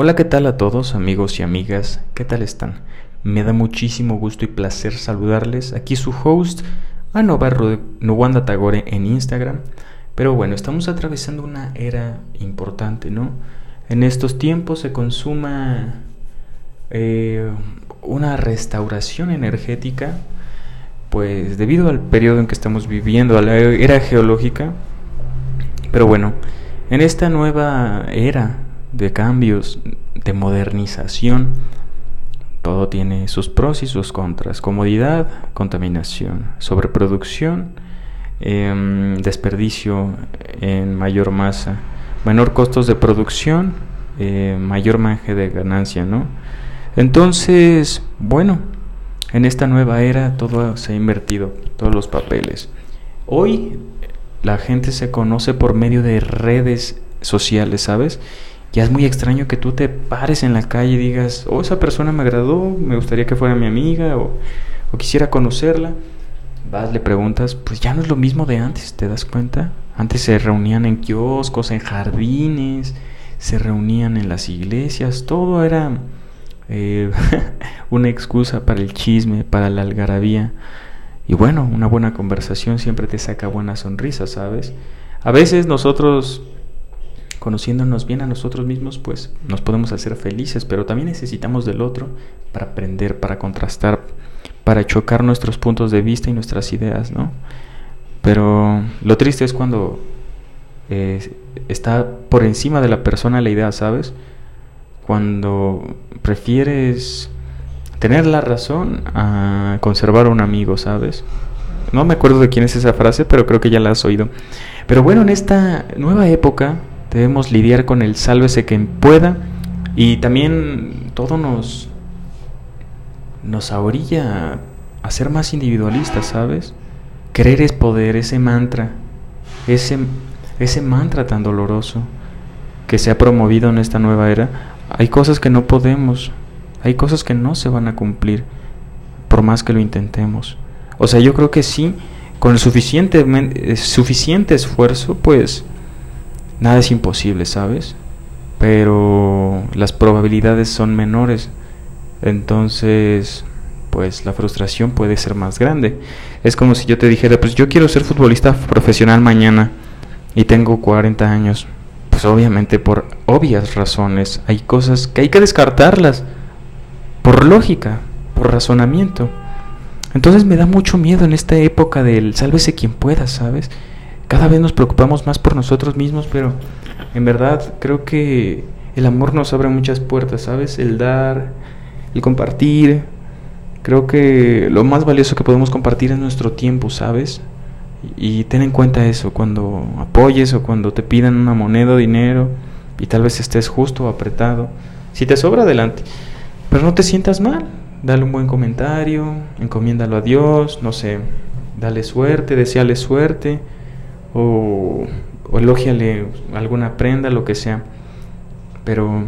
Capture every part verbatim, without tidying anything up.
Hola, ¿qué tal a todos, amigos y amigas? ¿Qué tal están? Me da muchísimo gusto y placer saludarles. Aquí su host, Ano Barro de Noguanda Tagore en Instagram. Pero bueno, estamos atravesando una era importante, ¿no? En estos tiempos se consuma eh, una restauración energética, pues debido al periodo en que estamos viviendo, a la era geológica. Pero bueno, en esta nueva era de cambios, de modernización, todo tiene sus pros y sus contras: comodidad, contaminación, sobreproducción, eh, desperdicio en mayor masa, menor costos de producción, eh, mayor margen de ganancia, ¿no? Entonces, bueno, en esta nueva era todo se ha invertido, todos los papeles. Hoy la gente se conoce por medio de redes sociales, ¿sabes? Ya es muy extraño que tú te pares en la calle y digas: oh, esa persona me agradó, me gustaría que fuera mi amiga, o, o quisiera conocerla. Vas, le preguntas, pues ya no es lo mismo de antes, ¿te das cuenta? Antes se reunían en kioscos, en jardines, se reunían en las iglesias, todo era eh, una excusa para el chisme, para la algarabía. Y bueno, una buena conversación siempre te saca buena sonrisa, ¿sabes? A veces nosotros, conociéndonos bien a nosotros mismos, pues nos podemos hacer felices, pero también necesitamos del otro para aprender, para contrastar, para chocar nuestros puntos de vista y nuestras ideas, ¿no? Pero lo triste es cuando eh, está por encima de la persona la idea, ¿sabes? Cuando prefieres tener la razón a conservar a un amigo, ¿sabes? No me acuerdo de quién es esa frase, pero creo que ya la has oído. Pero bueno, en esta nueva época debemos lidiar con el sálvese quien pueda, y también todo nos nos ahorilla a ser más individualistas, ¿sabes? Querer es poder, ese mantra, ese, ese mantra tan doloroso que se ha promovido en esta nueva era. Hay cosas que no podemos, hay cosas que no se van a cumplir por más que lo intentemos. O sea, yo creo que sí, con el suficiente, suficiente esfuerzo, pues nada es imposible, ¿sabes? Pero las probabilidades son menores. Entonces, pues la frustración puede ser más grande. Es como si yo te dijera: pues yo quiero ser futbolista profesional mañana y tengo cuarenta años. Pues obviamente, por obvias razones, hay cosas que hay que descartarlas. Por lógica, por razonamiento. Entonces me da mucho miedo en esta época del sálvese quien pueda, ¿sabes? Cada vez nos preocupamos más por nosotros mismos, pero en verdad creo que el amor nos abre muchas puertas, ¿sabes? El dar, el compartir. Creo que lo más valioso que podemos compartir es nuestro tiempo, ¿sabes? Y ten en cuenta eso cuando apoyes o cuando te pidan una moneda o dinero, y tal vez estés justo o apretado. Si te sobra, adelante, pero no te sientas mal. Dale un buen comentario, encomiéndalo a Dios, no sé, dale suerte, deséale suerte, o, o elógiale alguna prenda, lo que sea. Pero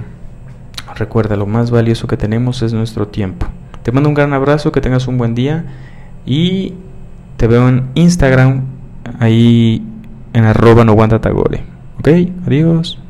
recuerda, lo más valioso que tenemos es nuestro tiempo. Te mando un gran abrazo, que tengas un buen día, y te veo en Instagram, ahí en arroba noguanda tagore. Ok, adiós.